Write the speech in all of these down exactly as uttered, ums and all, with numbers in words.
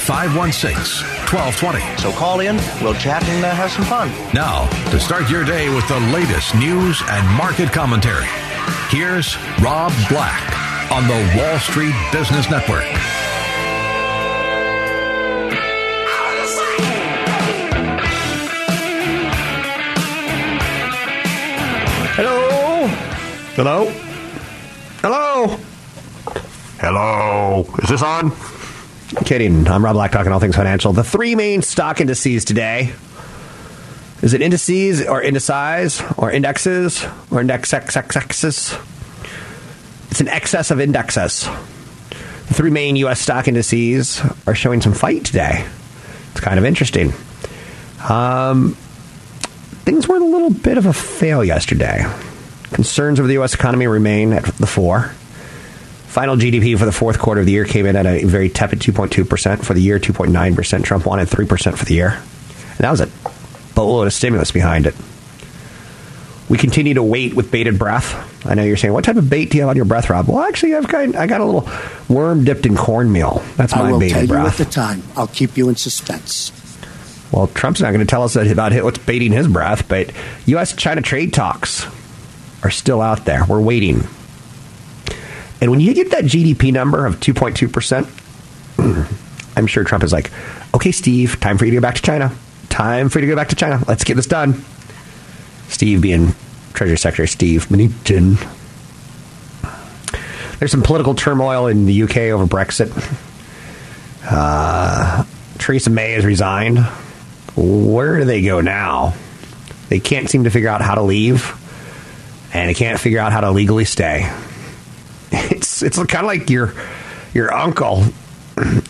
five one six, one two two zero. So call in, we'll chat and uh, have some fun. Now, to start your day with the latest news and market commentary. Here's Rob Black on the Wall Street Business Network. Hello? Hello? Hello? Hello? Is this on? Kidding. I'm Rob Black, talking all things financial. The three main stock indices today. Is it indices or indices or indexes or indexes? It's an excess of indexes. The three main U S stock indices are showing some fight today. It's kind of interesting. Um, things were a little bit of a fail yesterday. Concerns over the U S economy remain at the fore. Final G D P for the fourth quarter of the year came in at a very tepid two point two percent for the year, two point nine percent. Trump wanted three percent for the year. And that was it. Boatload of stimulus behind it. We continue to wait with bated breath. I know you're saying, what type of bait do you have on your breath, Rob? Well, actually, I've got I got a little worm dipped in cornmeal. That's my bated breath. I will tell you at the time. I'll keep you in suspense. Well, Trump's not going to tell us about what's baiting his breath, but U S China trade talks are still out there. We're waiting. And when you get that G D P number of two point two percent, I'm sure Trump is like, okay, Steve, time for you to go back to China. Time for you to go back to China. Let's get this done. Steve being Treasury Secretary Steve Mnuchin. There's some political turmoil in the U K over Brexit. Uh, Theresa May has resigned. Where do they go now? They can't seem to figure out how to leave, and they can't figure out how to legally stay. It's it's kind of like your your uncle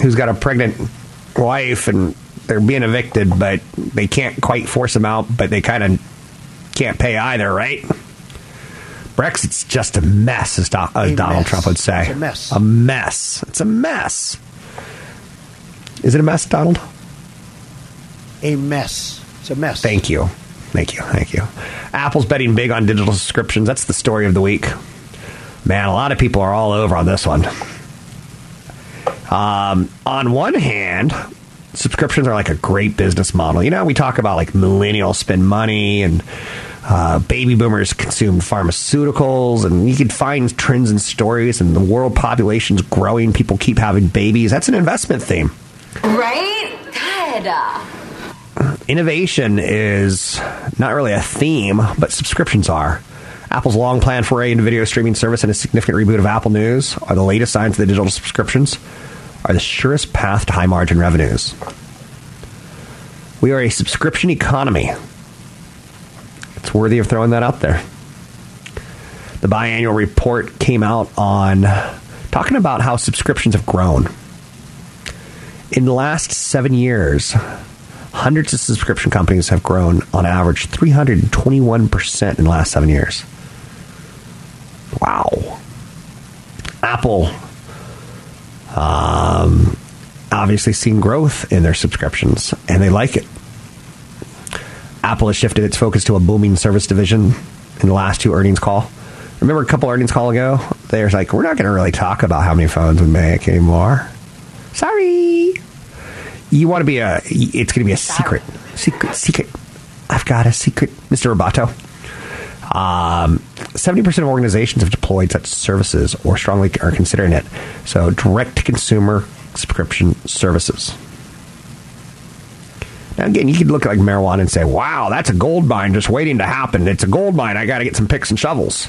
who's got a pregnant wife and they're being evicted, but they can't quite force them out, but they kind of can't pay either, right? Brexit's just a mess, as, Do- as a Donald mess. Trump would say. It's a mess. A mess. It's a mess. Is it a mess, Donald? A mess. It's a mess. Thank you. Thank you. Thank you. Apple's betting big on digital subscriptions. That's the story of the week. Man, a lot of people are all over on this one. Um, on one hand, subscriptions are like a great business model. You know, we talk about like millennials spend money and uh, baby boomers consume pharmaceuticals, and you can find trends and stories, and the world population's growing. People keep having babies. That's an investment theme. Right? God. Innovation is not really a theme, but subscriptions are. Apple's long planned foray into video streaming service and a significant reboot of Apple News are the latest signs of the digital subscriptions are the surest path to high-margin revenues. We are a subscription economy. It's worthy of throwing that out there. The biannual report came out on talking about how subscriptions have grown. In the last seven years, hundreds of subscription companies have grown on average three hundred twenty-one percent in the last seven years. Wow. Apple Um, obviously seen growth in their subscriptions, and they like it. Apple has shifted its focus to a booming service division in the last two earnings call. Remember a couple earnings call ago? They were like, we're not going to really talk about how many phones we make anymore. Sorry. You want to be a... It's going to be a secret. Secret. Secret. I've got a secret. Mister Roboto. Um, seventy percent of organizations have deployed such services or strongly are considering it. So direct-to-consumer subscription services. Now, again, you could look at like marijuana and say, wow, that's a gold mine just waiting to happen. It's a gold mine. I got to get some picks and shovels.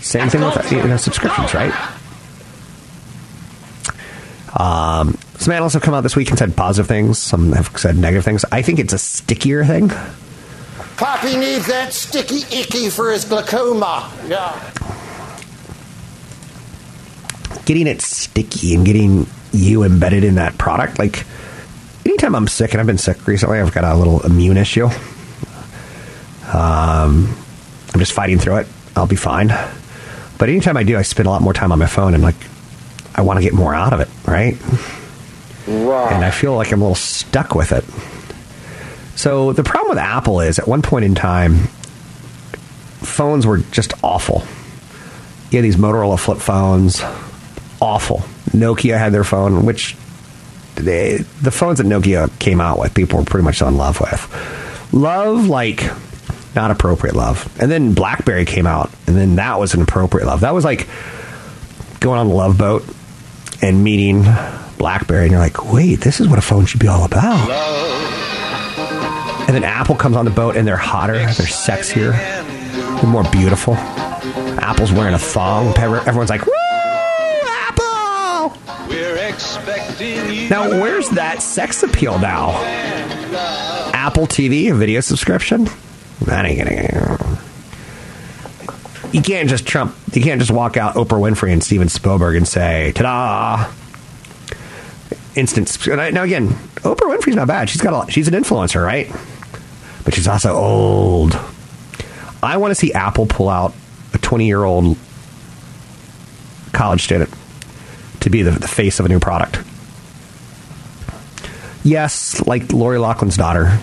Same thing with you know, subscriptions, right? Um, some analysts have come out this week and said positive things. Some have said negative things. I think it's a stickier thing. Poppy needs that sticky icky for his glaucoma. Yeah. Getting it sticky and getting you embedded in that product, like... Anytime I'm sick, and I've been sick recently, I've got a little immune issue. Um, I'm just fighting through it. I'll be fine. But anytime I do, I spend a lot more time on my phone, and like, I want to get more out of it, right? Wow. And I feel like I'm a little stuck with it. So the problem with Apple is, at one point in time, phones were just awful. You had these Motorola flip phones, awful. Nokia had their phone, which... They, the phones that Nokia came out with, people were pretty much in love with. Love, like, not appropriate love. And then BlackBerry came out, and then that was an appropriate love. That was like going on the Love Boat and meeting BlackBerry, and you're like, wait, this is what a phone should be all about. Love. And then Apple comes on the boat, and they're hotter, they're sexier, they're more beautiful. Apple's wearing a thong. Everyone's like, woo! Now, where's that sex appeal now? Apple T V, a video subscription? That ain't gonna... You can't just Trump... You can't just walk out Oprah Winfrey and Steven Spielberg and say, ta-da! Instant... Now, again, Oprah Winfrey's not bad. She's got a lot, she's an influencer, right? But she's also old. I want to see Apple pull out a twenty-year-old college student to be the, the face of a new product. Yes, like Lori Loughlin's daughter.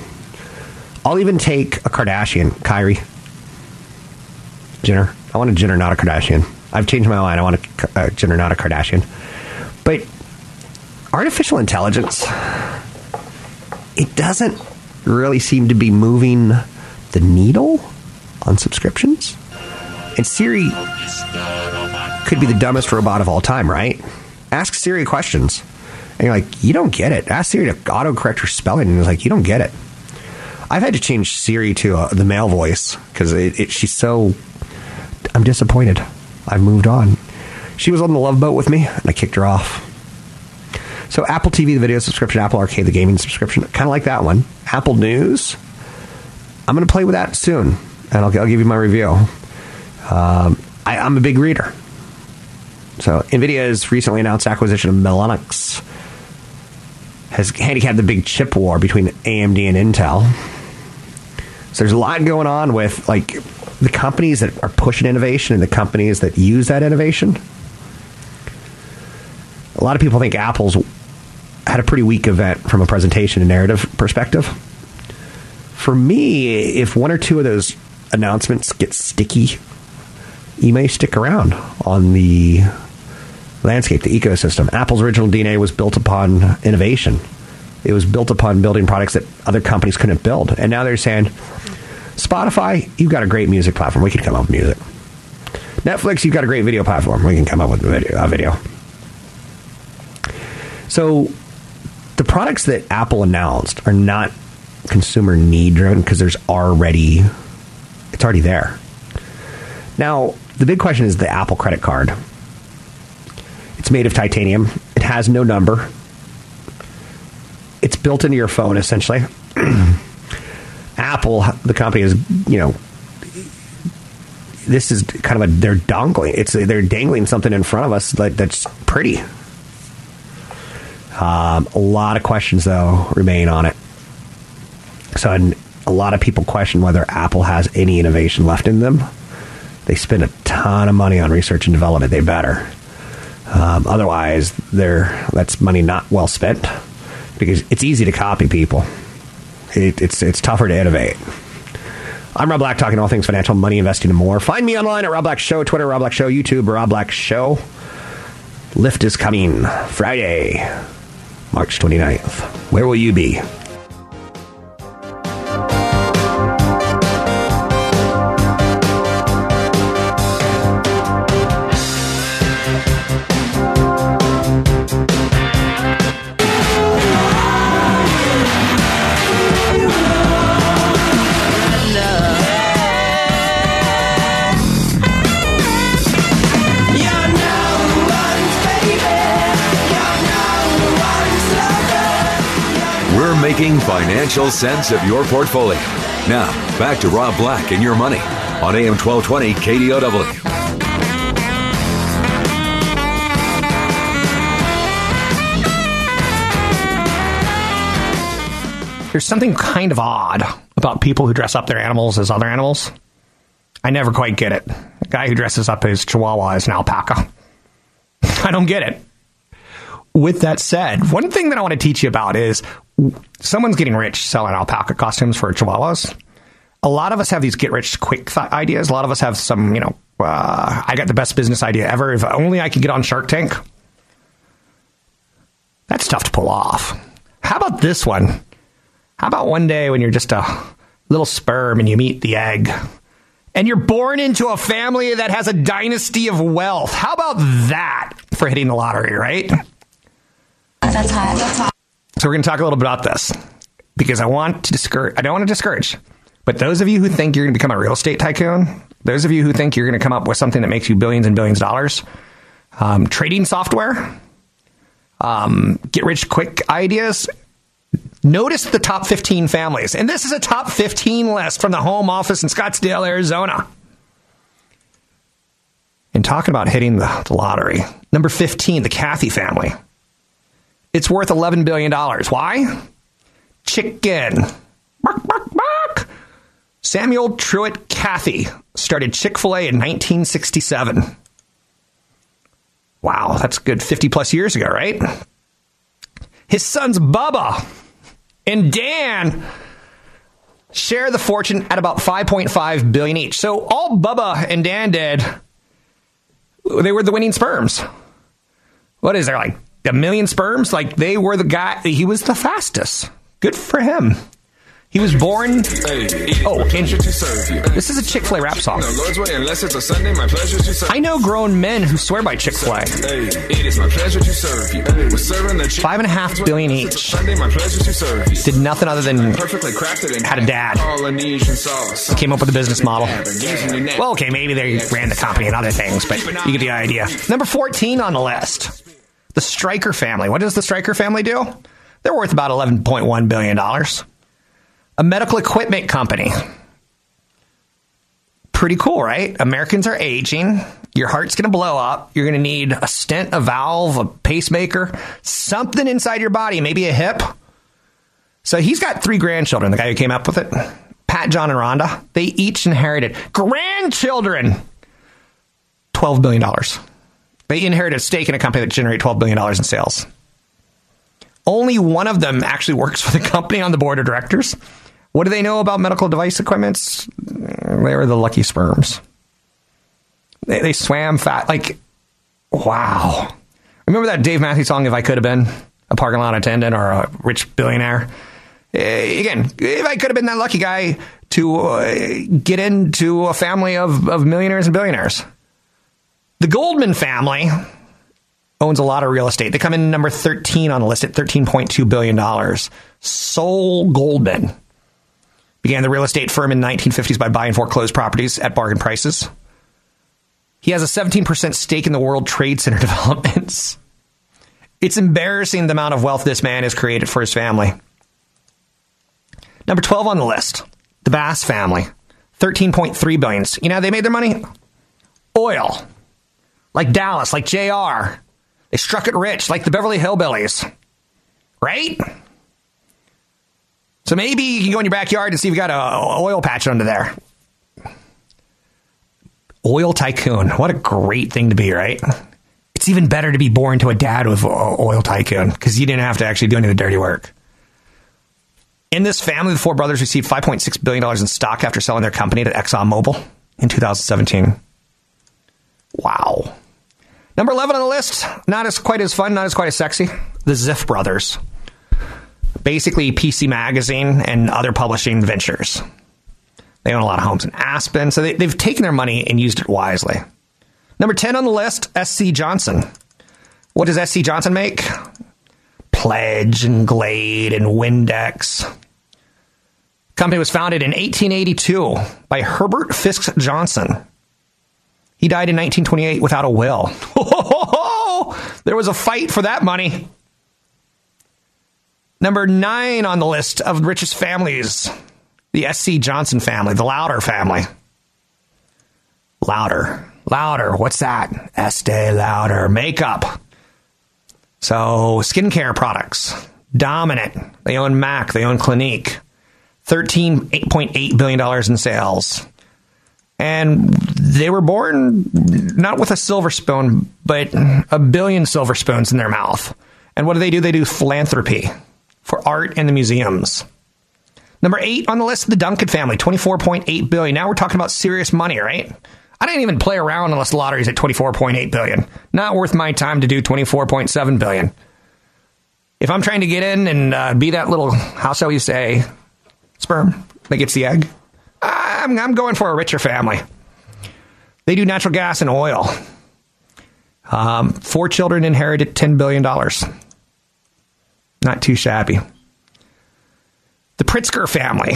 I'll even take a Kardashian, Kyrie Jenner. I want a Jenner, not a Kardashian. I've changed my mind. I want a, a Jenner, not a Kardashian. But artificial intelligence, it doesn't really seem to be moving the needle on subscriptions. And Siri could be the dumbest robot of all time, right? Ask Siri questions. And you're like, you don't get it. Ask Siri to autocorrect your spelling. And it's like, you don't get it. I've had to change Siri to uh, the male voice because it, it, she's so... I'm disappointed. I've moved on. She was on the Love Boat with me, and I kicked her off. So Apple T V, the video subscription, Apple Arcade, the gaming subscription, kind of like that one. Apple News, I'm going to play with that soon, and I'll, I'll give you my review. Um, I, I'm a big reader. So NVIDIA has recently announced acquisition of Mellanox. Has handicapped the big chip war between A M D and Intel. So there's a lot going on with like the companies that are pushing innovation and the companies that use that innovation. A lot of people think Apple's had a pretty weak event from a presentation and narrative perspective. For me, if one or two of those announcements get sticky, you may stick around on the landscape, the ecosystem. Apple's original D N A was built upon innovation. It was built upon building products that other companies couldn't build. And now they're saying, Spotify, you've got a great music platform. We can come up with music. Netflix, you've got a great video platform. We can come up with a video. So the products that Apple announced are not consumer need-driven because there's already, it's already there. Now, the big question is the Apple credit card. It's made of titanium. It has no number. It's built into your phone, essentially. Apple, the company, is, you know, this is kind of a, they're dangling. It's, they're dangling something in front of us that, that's pretty. Um, a lot of questions, though, remain on it. So and a lot of people question whether Apple has any innovation left in them. They spend a ton of money on research and development. They better. Um, otherwise, they're, that's money not well spent because it's easy to copy people. It, it's it's tougher to innovate. I'm Rob Black, talking all things financial, money, investing, and more. Find me online at Rob Black Show, Twitter, Rob Black Show, YouTube, Rob Black Show. Lyft is coming Friday. March twenty-ninth. Where will you be? Making financial sense of your portfolio. Now, back to Rob Black and Your Money on A M twelve twenty K D O W. There's something kind of odd about people who dress up their animals as other animals. I never quite get it. The guy who dresses up his chihuahua as an alpaca. I don't get it. With that said, one thing that I want to teach you about is someone's getting rich selling alpaca costumes for chihuahuas. A lot of us have these get-rich-quick th- ideas. A lot of us have some, you know, uh, I got the best business idea ever. If only I could get on Shark Tank. That's tough to pull off. How about this one? How about one day when you're just a little sperm and you meet the egg, and you're born into a family that has a dynasty of wealth? How about that for hitting the lottery, right? That's hot. That's hot. So we're going to talk a little bit about this because I want to discourage. I don't want to discourage, but those of you who think you're going to become a real estate tycoon, those of you who think you're going to come up with something that makes you billions and billions of dollars, um, trading software, um, get rich quick ideas. Notice the top fifteen families. And this is a top fifteen list from the home office in Scottsdale, Arizona. And talking about hitting the, the lottery. Number fifteen, the Kathy family. It's worth eleven billion dollars. Why? Chicken. Bark, bark, bark. Samuel Truett Cathy started Chick-fil-A in nineteen sixty-seven. Wow, that's a good fifty-plus years ago, right? His sons Bubba and Dan share the fortune at about five point five billion dollars each. So all Bubba and Dan did, they were the winning sperms. What is there, like a million sperms? Like, they were the guy. He was the fastest. Good for him. He was born. Oh, and this is a Chick-fil-A rap song. I know grown men who swear by Chick-fil-A. Five and a half billion each. Did nothing other than had a dad. Came up with a business model. Well, okay, maybe they ran the company and other things, but you get the idea. Number fourteen on the list. The Stryker family. What does the Stryker family do? They're worth about eleven point one billion dollars. A medical equipment company. Pretty cool, right? Americans are aging. Your heart's going to blow up. You're going to need a stent, a valve, a pacemaker, something inside your body, maybe a hip. So he's got three grandchildren, the guy who came up with it. Pat, John, and Rhonda. They each inherited grandchildren. twelve billion dollars. They inherited a stake in a company that generated twelve billion dollars in sales. Only one of them actually works for the company on the board of directors. What do they know about medical device equipment? They were the lucky sperms. They, they swam fat. Like, wow. Remember that Dave Matthews song, If I Could Have Been a Parking Lot Attendant or a Rich Billionaire? Again, if I could have been that lucky guy to uh, get into a family of, of millionaires and billionaires. The Goldman family owns a lot of real estate. They come in number thirteen on the list at thirteen point two billion dollars. Sol Goldman began the real estate firm in the nineteen fifties by buying foreclosed properties at bargain prices. He has a seventeen percent stake in the World Trade Center developments. It's embarrassing the amount of wealth this man has created for his family. Number twelve on the list, the Bass family, thirteen point three billion dollars. You know how they made their money? Oil. Like Dallas, like J R. They struck it rich, like the Beverly Hillbillies. Right? So maybe you can go in your backyard and see if you got an oil patch under there. Oil tycoon. What a great thing to be, right? It's even better to be born to a dad with an oil tycoon because you didn't have to actually do any of the dirty work. In this family, the four brothers received five point six billion dollars in stock after selling their company to ExxonMobil in two thousand seventeen. Wow. Number eleven on the list, not as quite as fun, not as quite as sexy. the Ziff brothers, basically P C Magazine and other publishing ventures. They own a lot of homes in Aspen, so they, they've taken their money and used it wisely. Number ten on the list, S C Johnson. What does S C Johnson make? Pledge and Glade and Windex. The company was founded in eighteen eighty-two by Herbert Fisk Johnson. He died in nineteen twenty-eight without a will. There was a fight for that money. Number nine on the list of richest families, the S C Johnson family, the Louder family. Louder. Louder. What's that? Estée Lauder. Makeup. So, skincare products. Dominant. They own M A C. They own Clinique. thirteen point eight billion dollars in sales. And they were born not with a silver spoon, but a billion silver spoons in their mouth. And what do they do? They do philanthropy for art and the museums. Number eight on the list, the Duncan family, twenty-four point eight billion dollars. Now we're talking about serious money, right? I didn't even play around unless the lottery's at twenty-four point eight billion dollars. Not worth my time to do twenty-four point seven billion dollars. If I'm trying to get in and uh, be that little, how shall we say, sperm that gets the egg, I'm, I'm going for a richer family. They do natural gas and oil. Um, four children inherited ten billion dollars. Not too shabby. The Pritzker family.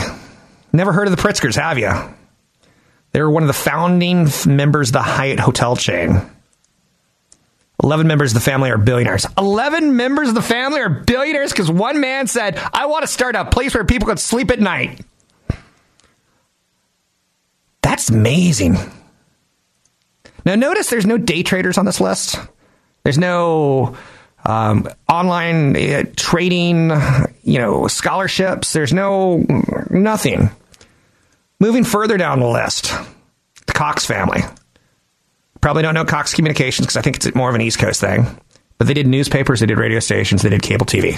Never heard of the Pritzkers, have you? They were one of the founding members of the Hyatt hotel chain. eleven members of the family are billionaires. eleven members of the family are billionaires because one man said, I want to start a place where people could sleep at night. That's amazing. Now, notice there's no day traders on this list. There's no um, online uh, trading, you know, scholarships. There's no nothing. Moving further down the list, the Cox family. Probably don't know Cox Communications because I think it's more of an East Coast thing. But they did newspapers, they did radio stations, they did cable T V.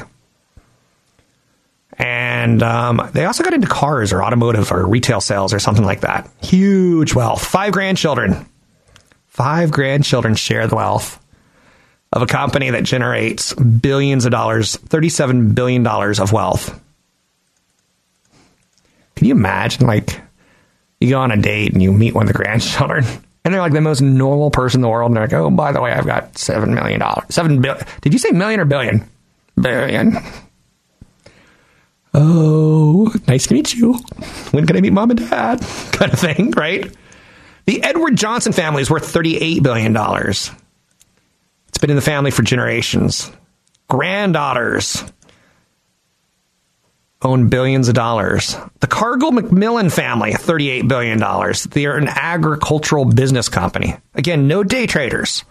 And um, they also got into cars or automotive or retail sales or something like that. Huge wealth. Five grandchildren. Five grandchildren share the wealth of a company that generates billions of dollars, thirty-seven billion dollars of wealth. Can you imagine, like, you go on a date and you meet one of the grandchildren and they're like the most normal person in the world. And they're like, oh, by the way, I've got seven million dollars. seven billion. Did you say million or billion? Billion. Oh, nice to meet you. When can I meet mom and dad? Kind of thing, right? The Edward Johnson family is worth thirty-eight billion dollars. It's been in the family for generations. Granddaughters own billions of dollars. The Cargill Macmillan family, thirty-eight billion dollars. They are an agricultural business company. Again, no day traders.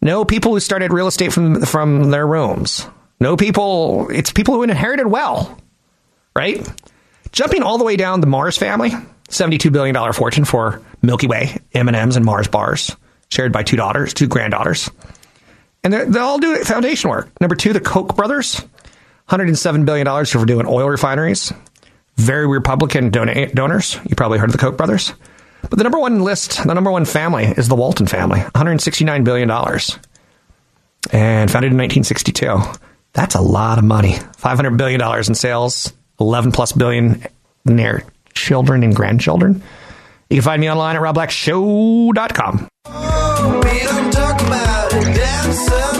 No people who started real estate from, from their rooms. No people, it's people who inherited well, right? Jumping all the way down, the Mars family, seventy-two billion dollars fortune for Milky Way, M and M's, and Mars bars, shared by two daughters, two granddaughters. And they all do foundation work. Number two, the Koch brothers, one hundred seven billion dollars for doing oil refineries. Very Republican don- donors. You probably heard of the Koch brothers. But the number one list, the number one family is the Walton family, one hundred sixty-nine billion dollars, and founded in nineteen sixty-two. That's a lot of money. five hundred billion dollars in sales, eleven plus billion near children and grandchildren. You can find me online at rob black show dot com. Oh, we don't talk about it. Dance up.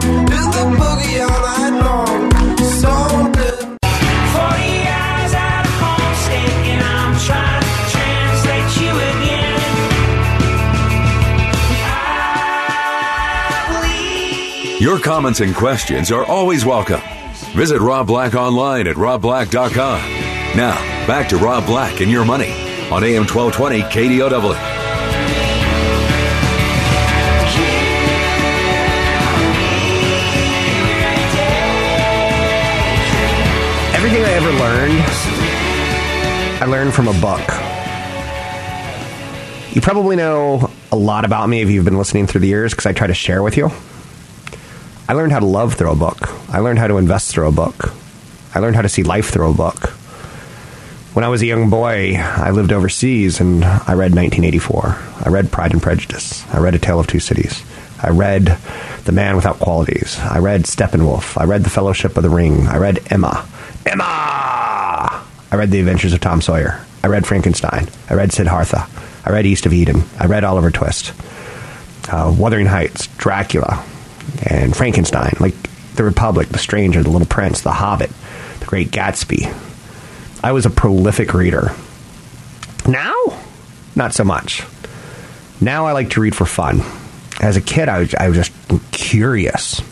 Do the boogie all night long. So good. forty hours out of home steak, and I'm trying to translate you again. I believe. Your comments and questions are always welcome. Visit Rob Black online at rob black dot com. Now, back to Rob Black and Your Money on A M twelve twenty K D O W. Everything I ever learned, I learned from a book. You probably know a lot about me if you've been listening through the years because I try to share with you. I learned how to love through a book. I learned how to invest through a book. I learned how to see life through a book. When I was a young boy, I lived overseas, and I read nineteen eighty-four. I read Pride and Prejudice. I read A Tale of Two Cities. I read The Man Without Qualities. I read Steppenwolf. I read The Fellowship of the Ring. I read Emma. Emma! I read The Adventures of Tom Sawyer. I read Frankenstein. I read Siddhartha. I read East of Eden. I read Oliver Twist. Uh, Wuthering Heights, Dracula, and Frankenstein. Like The Republic, The Stranger, The Little Prince, The Hobbit, The Great Gatsby. I was a prolific reader. Now? Not so much. Now I like to read for fun. As a kid, I was, I was just curious.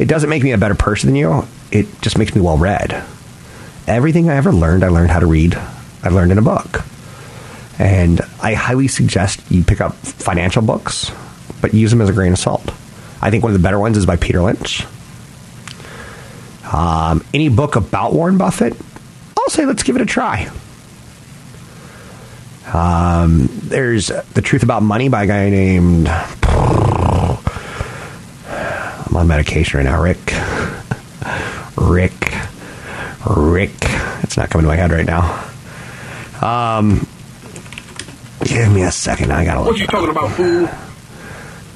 It doesn't make me a better person than you. It just makes me well-read. Everything I ever learned, I learned how to read. I learned in a book. And I highly suggest you pick up financial books, but use them as a grain of salt. I think one of the better ones is by Peter Lynch. Um, any book about Warren Buffett, I'll say let's give it a try. Um, there's The Truth About Money by a guy named... I'm on medication right now, Rick. Rick. Rick. It's not coming to my head right now. Um... Give me a second. I gotta look. What you talking about, fool?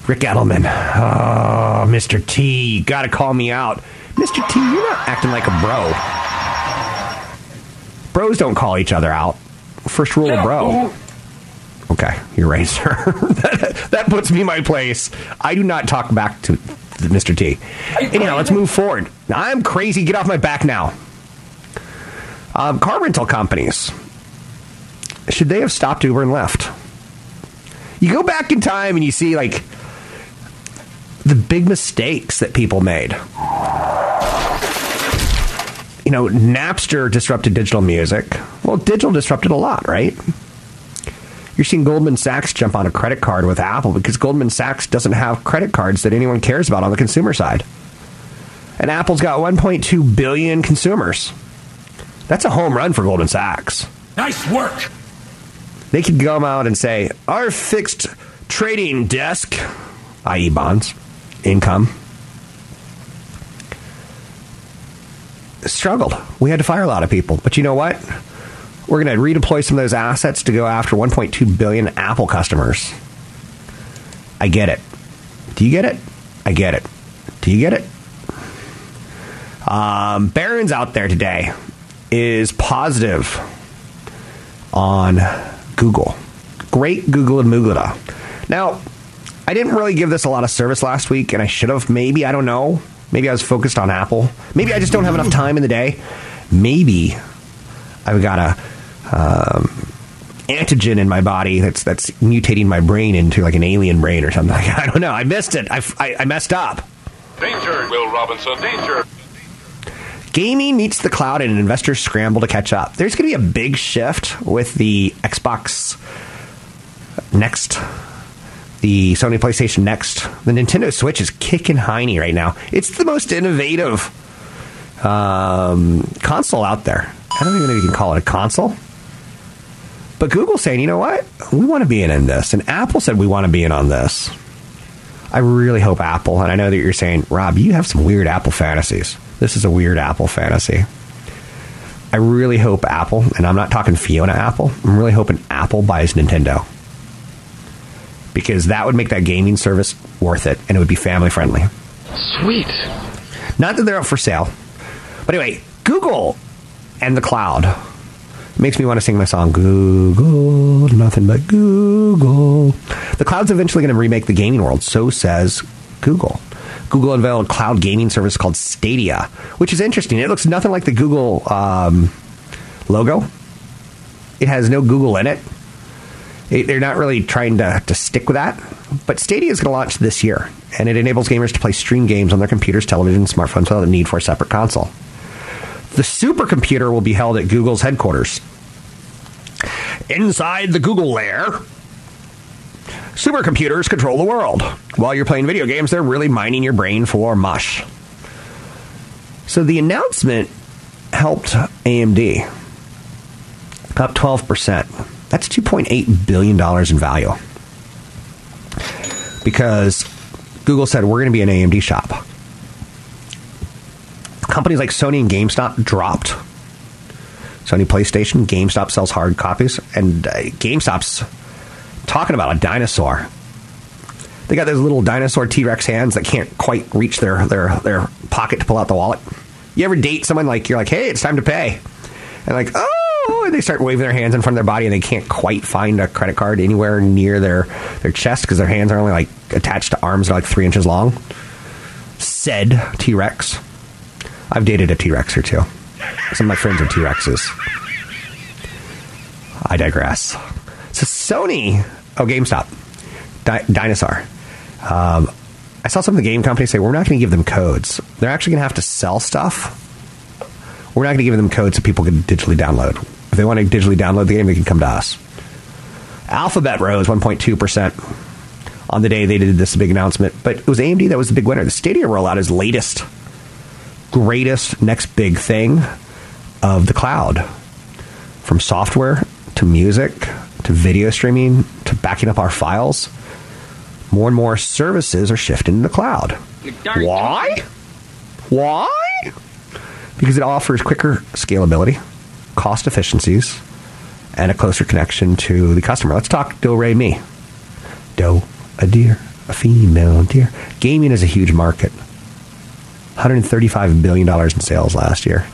Rick Edelman. Oh, Mister T. You gotta call me out. Mister T, you're not acting like a bro. Bros don't call each other out. First rule of bro. Okay, you're right, sir. that, that puts me in my place. I do not talk back to Mister T. Anyhow, let's move forward. I'm crazy. Get off my back now. Um, car rental companies. Should they have stopped Uber and left? You go back in time and you see, like, the big mistakes that people made. You know, Napster disrupted digital music. Well, digital disrupted a lot, right? You're seeing Goldman Sachs jump on a credit card with Apple because Goldman Sachs doesn't have credit cards that anyone cares about on the consumer side. And Apple's got one point two billion consumers. That's a home run for Goldman Sachs. Nice work. They could come out and say, our fixed trading desk, that is bonds, income, struggled. We had to fire a lot of people. But you know what? We're going to redeploy some of those assets to go after one point two billion Apple customers. I get it. Do you get it? I get it. Do you get it? Um, Barron's out there today is positive on Google. Great Google and Mooglada. Now, I didn't really give this a lot of service last week, and I should have. Maybe, I don't know. Maybe I was focused on Apple. Maybe I just don't have enough time in the day. Maybe I've got a um, antigen in my body that's that's mutating my brain into like an alien brain or something. I don't know. I missed it. I, I, I messed up. Danger, Will Robinson. Danger. Gaming meets the cloud and investors scramble to catch up. There's going to be a big shift with the Xbox Next, the Sony PlayStation Next. The Nintendo Switch is kicking hiney right now. It's the most innovative um, console out there. I don't even know if you can call it a console. But Google's saying, you know what? We want to be in on this. And Apple said we want to be in on this. I really hope Apple, and I know that you're saying, Rob, you have some weird Apple fantasies. This is a weird Apple fantasy. I really hope Apple, and I'm not talking Fiona Apple, I'm really hoping Apple buys Nintendo. Because that would make that gaming service worth it, and it would be family friendly. Sweet. Not that they're up for sale. But anyway, Google and the cloud. It makes me want to sing my song, Google, nothing but Google. The cloud's eventually going to remake the gaming world, so says Google. Google unveiled a cloud gaming service called Stadia, which is interesting. It looks nothing like the Google um, logo. It has no Google in it. it. They're not really trying to, to stick with that. But Stadia is going to launch this year, and it enables gamers to play stream games on their computers, television, smartphones without the need for a separate console. The supercomputer will be held at Google's headquarters. Inside the Google lair, supercomputers control the world. While you're playing video games, they're really mining your brain for mush. So the announcement helped A M D up twelve percent. That's two point eight billion dollars in value. Because Google said, we're going to be an A M D shop. Companies like Sony and GameStop dropped. Sony PlayStation, GameStop sells hard copies, and uh, GameStop's talking about a dinosaur. They got those little dinosaur T-Rex hands that can't quite reach their, their, their pocket to pull out the wallet. You ever date someone like, you're like, hey, it's time to pay. And like, oh, and they start waving their hands in front of their body and they can't quite find a credit card anywhere near their, their chest because their hands are only like attached to arms that are like three inches long. Said T-Rex. I've dated a T-Rex or two. Some of my friends are T-Rexes. I digress. So Sony, oh, GameStop, Di- Dinosaur. Um, I saw some of the game companies say, we're not going to give them codes. They're actually going to have to sell stuff. We're not going to give them codes so people can digitally download. If they want to digitally download the game, they can come to us. Alphabet rose one point two percent on the day they did this big announcement. But it was A M D that was the big winner. The Stadia rollout is latest, greatest, next big thing of the cloud. From software to music to video streaming to backing up our files, more and more services are shifting to the cloud. Why? Why? Because it offers quicker scalability, cost efficiencies, and a closer connection to the customer. Let's talk Do Re Mi. Do, a deer, a female deer. Gaming is a huge market. one hundred thirty-five billion dollars in sales last year.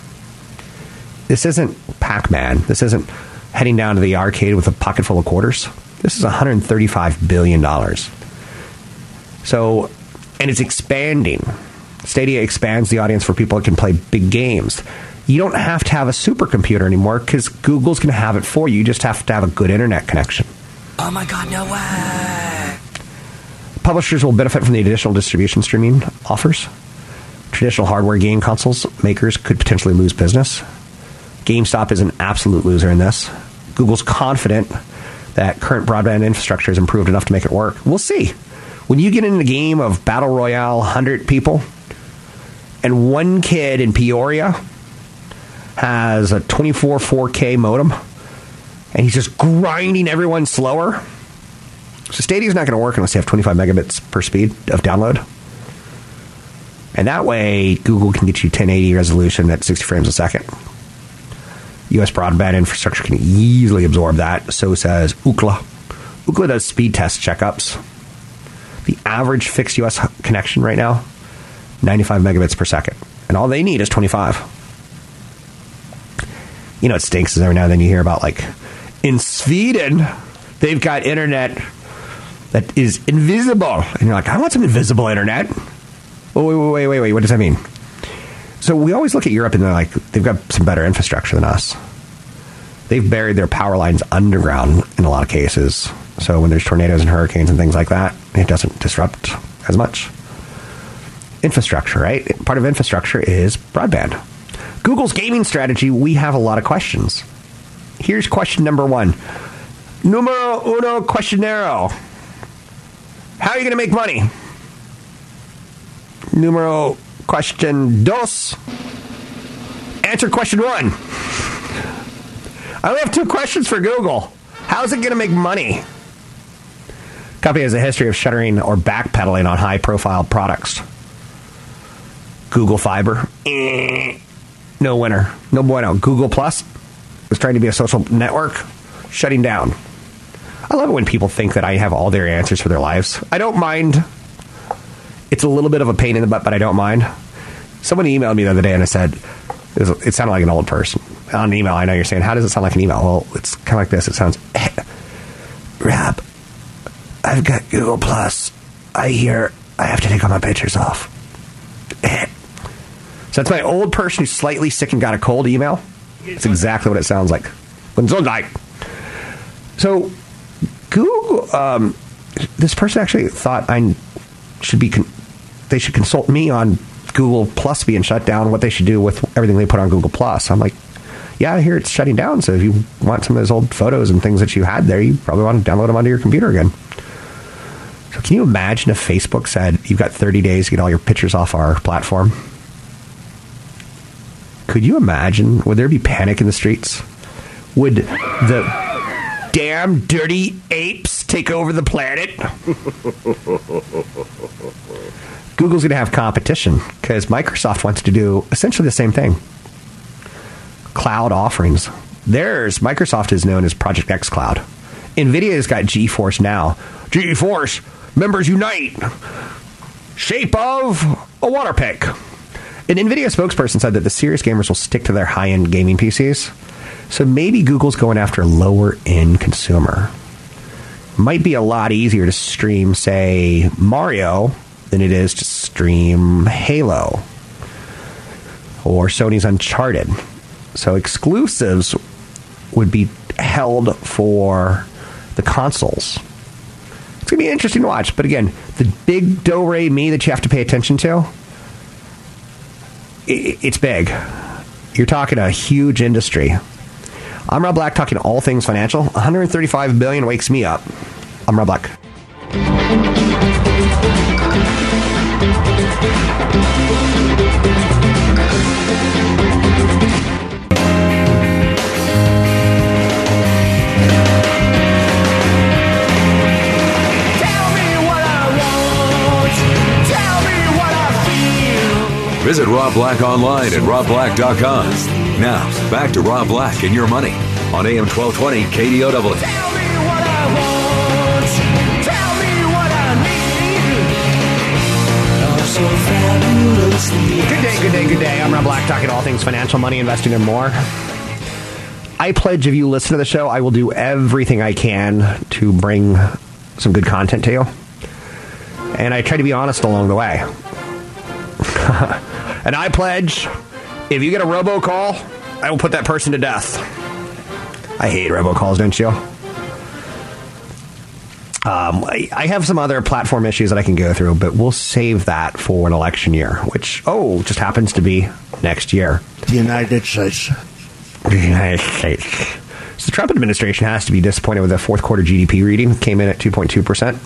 This isn't Pac-Man. This isn't heading down to the arcade with a pocket full of quarters. This is one hundred thirty-five billion dollars. So, and it's expanding. Stadia expands the audience for people that can play big games. You don't have to have a supercomputer anymore because Google's going to have it for you. You just have to have a good internet connection. Oh my God, no way. Publishers will benefit from the additional distribution streaming offers. Traditional hardware game consoles makers could potentially lose business. GameStop is an absolute loser in this. Google's confident that current broadband infrastructure is improved enough to make it work. We'll see. When you get in a game of Battle Royale, one hundred people... and one kid in Peoria has a twenty-four four K modem, and he's just grinding everyone slower. So Stadia's not going to work unless you have twenty-five megabits per speed of download. And that way, Google can get you ten eighty resolution at sixty frames a second. U S broadband infrastructure can easily absorb that, so says Ookla. Ookla does speed test checkups. The average fixed U S connection right now, ninety-five megabits per second. And all they need is twenty-five. You know, it stinks is every now and then you hear about, like, in Sweden, they've got internet that is invisible. And you're like, I want some invisible internet. Oh, wait, wait, wait, wait, wait. What does that mean? So we always look at Europe and they're like, they've got some better infrastructure than us. They've buried their power lines underground in a lot of cases. So when there's tornadoes and hurricanes and things like that, it doesn't disrupt as much. Infrastructure, right? Part of infrastructure is broadband. Google's gaming strategy, we have a lot of questions. Here's question number one. Numero uno questionero. How are you going to make money? Numero question dos. Answer question one. I only have two questions for Google. How's it going to make money? Company has a history of shuttering or backpedaling on high-profile products. Google Fiber, no winner, no bueno. Google Plus was trying to be a social network, shutting down. I love it when people think that I have all their answers for their lives. I don't mind. It's a little bit of a pain in the butt, but I don't mind. Someone emailed me the other day and I said, it sounded like an old person. On an email, I know you're saying, how does it sound like an email? Well, it's kind of like this. It sounds, Rob, I've got Google Plus. I hear I have to take all my pictures off. So that's my old person who's slightly sick and got a cold email. That's exactly what it sounds like. So Google, um, this person actually thought I should be, con- they should consult me on Google Plus being shut down, what they should do with everything they put on Google Plus. I'm like, yeah, I hear it's shutting down. So if you want some of those old photos and things that you had there, you probably want to download them onto your computer again. So can you imagine if Facebook said, you've got thirty days to get all your pictures off our platform? Could you imagine? Would there be panic in the streets? Would the damn dirty apes take over the planet? Google's going to have competition because Microsoft wants to do essentially the same thing. Cloud offerings. Theirs, Microsoft is known as Project X Cloud. NVIDIA's got GeForce now. GeForce Members unite. Shape of a water pick. An NVIDIA spokesperson said that the serious gamers will stick to their high-end gaming P Cs. So maybe Google's going after a lower-end consumer. Might be a lot easier to stream, say, Mario than it is to stream Halo. Or Sony's Uncharted. So exclusives would be held for the consoles. It's going to be interesting to watch. But again, the big do-re-mi that you have to pay attention to, it's big. You're talking a huge industry. I'm Rob Black, talking all things financial. one hundred thirty-five billion dollars wakes me up. I'm Rob Black. Visit Rob Black online at rob black dot com. Now, back to Rob Black and Your Money on A M twelve twenty K D O W. Tell me what I want. Tell me what I need. Good day, good day, good day. I'm Rob Black, talking all things financial, money, investing, and more. I pledge if you listen to the show, I will do everything I can to bring some good content to you. And I try to be honest along the way. And I pledge, if you get a robocall, I will put that person to death. I hate robocalls, don't you? Um, I, I have some other platform issues that I can go through, but we'll save that for an election year, which, oh, just happens to be next year. The United States. The United States. So the Trump administration has to be disappointed with the fourth quarter G D P reading. It came in at two point two percent,